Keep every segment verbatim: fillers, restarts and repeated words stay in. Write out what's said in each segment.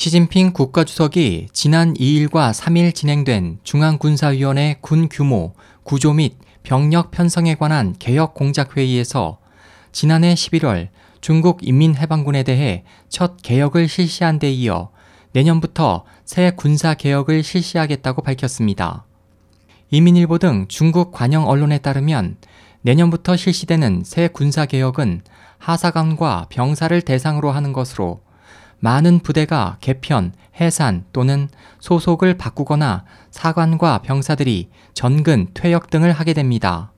시진핑 국가주석이 지난 이일과 삼일 진행된 중앙군사위원회 군 규모, 구조 및 병력 편성에 관한 개혁공작회의에서 지난해 십일월 중국 인민해방군에 대해 첫 개혁을 실시한 데 이어 내년부터 새 군사개혁을 실시하겠다고 밝혔습니다. 이민일보 등 중국 관영 언론에 따르면 내년부터 실시되는 새 군사개혁은 하사관과 병사를 대상으로 하는 것으로 많은 부대가 개편, 해산 또는 소속을 바꾸거나 사관과 병사들이 전근, 퇴역 등을 하게 됩니다.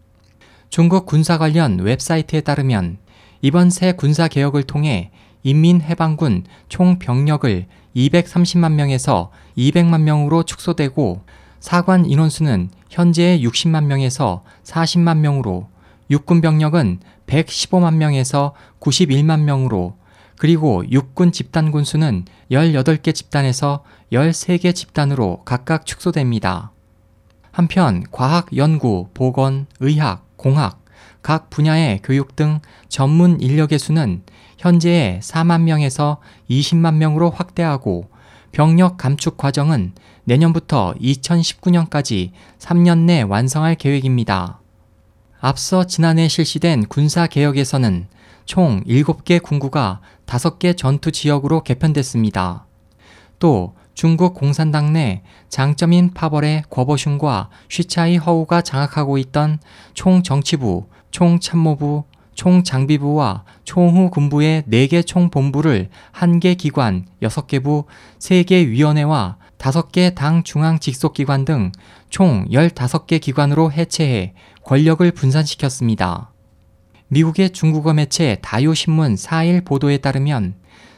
중국 군사 관련 웹사이트에 따르면 이번 새 군사개혁을 통해 인민해방군 총 병력을 이백삼십만 명에서 이백만 명으로 축소되고 사관 인원수는 현재의 육십만 명에서 사십만 명으로 육군 병력은 백십오만 명에서 구십일만 명으로 그리고 육군 집단군 수는 열여덟 개 집단에서 열세 개 집단으로 각각 축소됩니다. 한편 과학, 연구, 보건, 의학, 공학, 각 분야의 교육 등 전문 인력의 수는 현재의 사만 명에서 이십만 명으로 확대하고 병력 감축 과정은 내년부터 이천십구년까지 삼 년 내 완성할 계획입니다. 앞서 지난해 실시된 군사개혁에서는 총 일곱 개 군구가 다섯 개 전투지역으로 개편됐습니다. 또 중국 공산당 내 장점인 파벌의 궈버슌과 쉬차이 허우가 장악하고 있던 총정치부, 총참모부, 총장비부와 총후군부의 네 개 총본부를 한 개 기관, 여섯 개 부, 세 개 위원회와 다섯 개 당 중앙 직속기관 등 총 열다섯 개 기관으로 해체해 권력을 분산시켰습니다. 미국의 중국어 매체 다요신문 사일 보도에 따르면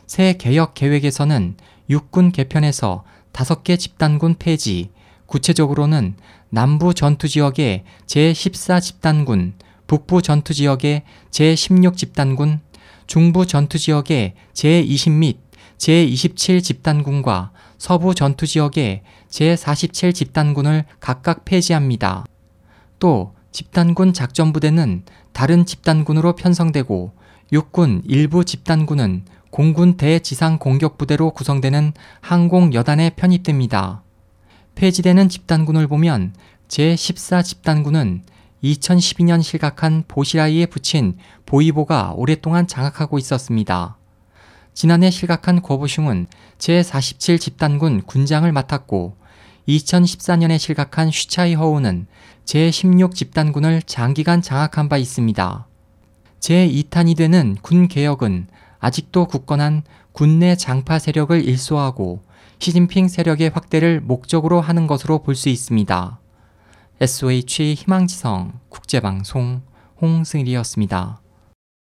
새 개혁 계획에서는 육군 개편에서 다섯 개 집단군 폐지, 구체적으로는 남부 전투지역의 제십사 집단군, 북부 전투지역의 제십육 집단군, 중부 전투지역의 제이십 및 제이십칠 집단군과 서부 전투지역의 제사십칠 집단군을 각각 폐지합니다. 또 집단군 작전부대는 다른 집단군으로 편성되고 육군 일부 집단군은 공군 대지상공격부대로 구성되는 항공여단에 편입됩니다. 폐지되는 집단군을 보면 제십사 집단군은 이천십이년 실각한 보시라이에 붙인 보이보가 오랫동안 장악하고 있었습니다. 지난해 실각한 궈버슌은 제사십칠 집단군 군장을 맡았고 이천십사년에 실각한 쉬차이 허우는 제십육 집단군을 장기간 장악한 바 있습니다. 제이탄이 되는 군개혁은 아직도 굳건한 군내 장파 세력을 일소하고 시진핑 세력의 확대를 목적으로 하는 것으로 볼 수 있습니다. 에스오에이치 희망지성 국제방송 홍승일이었습니다.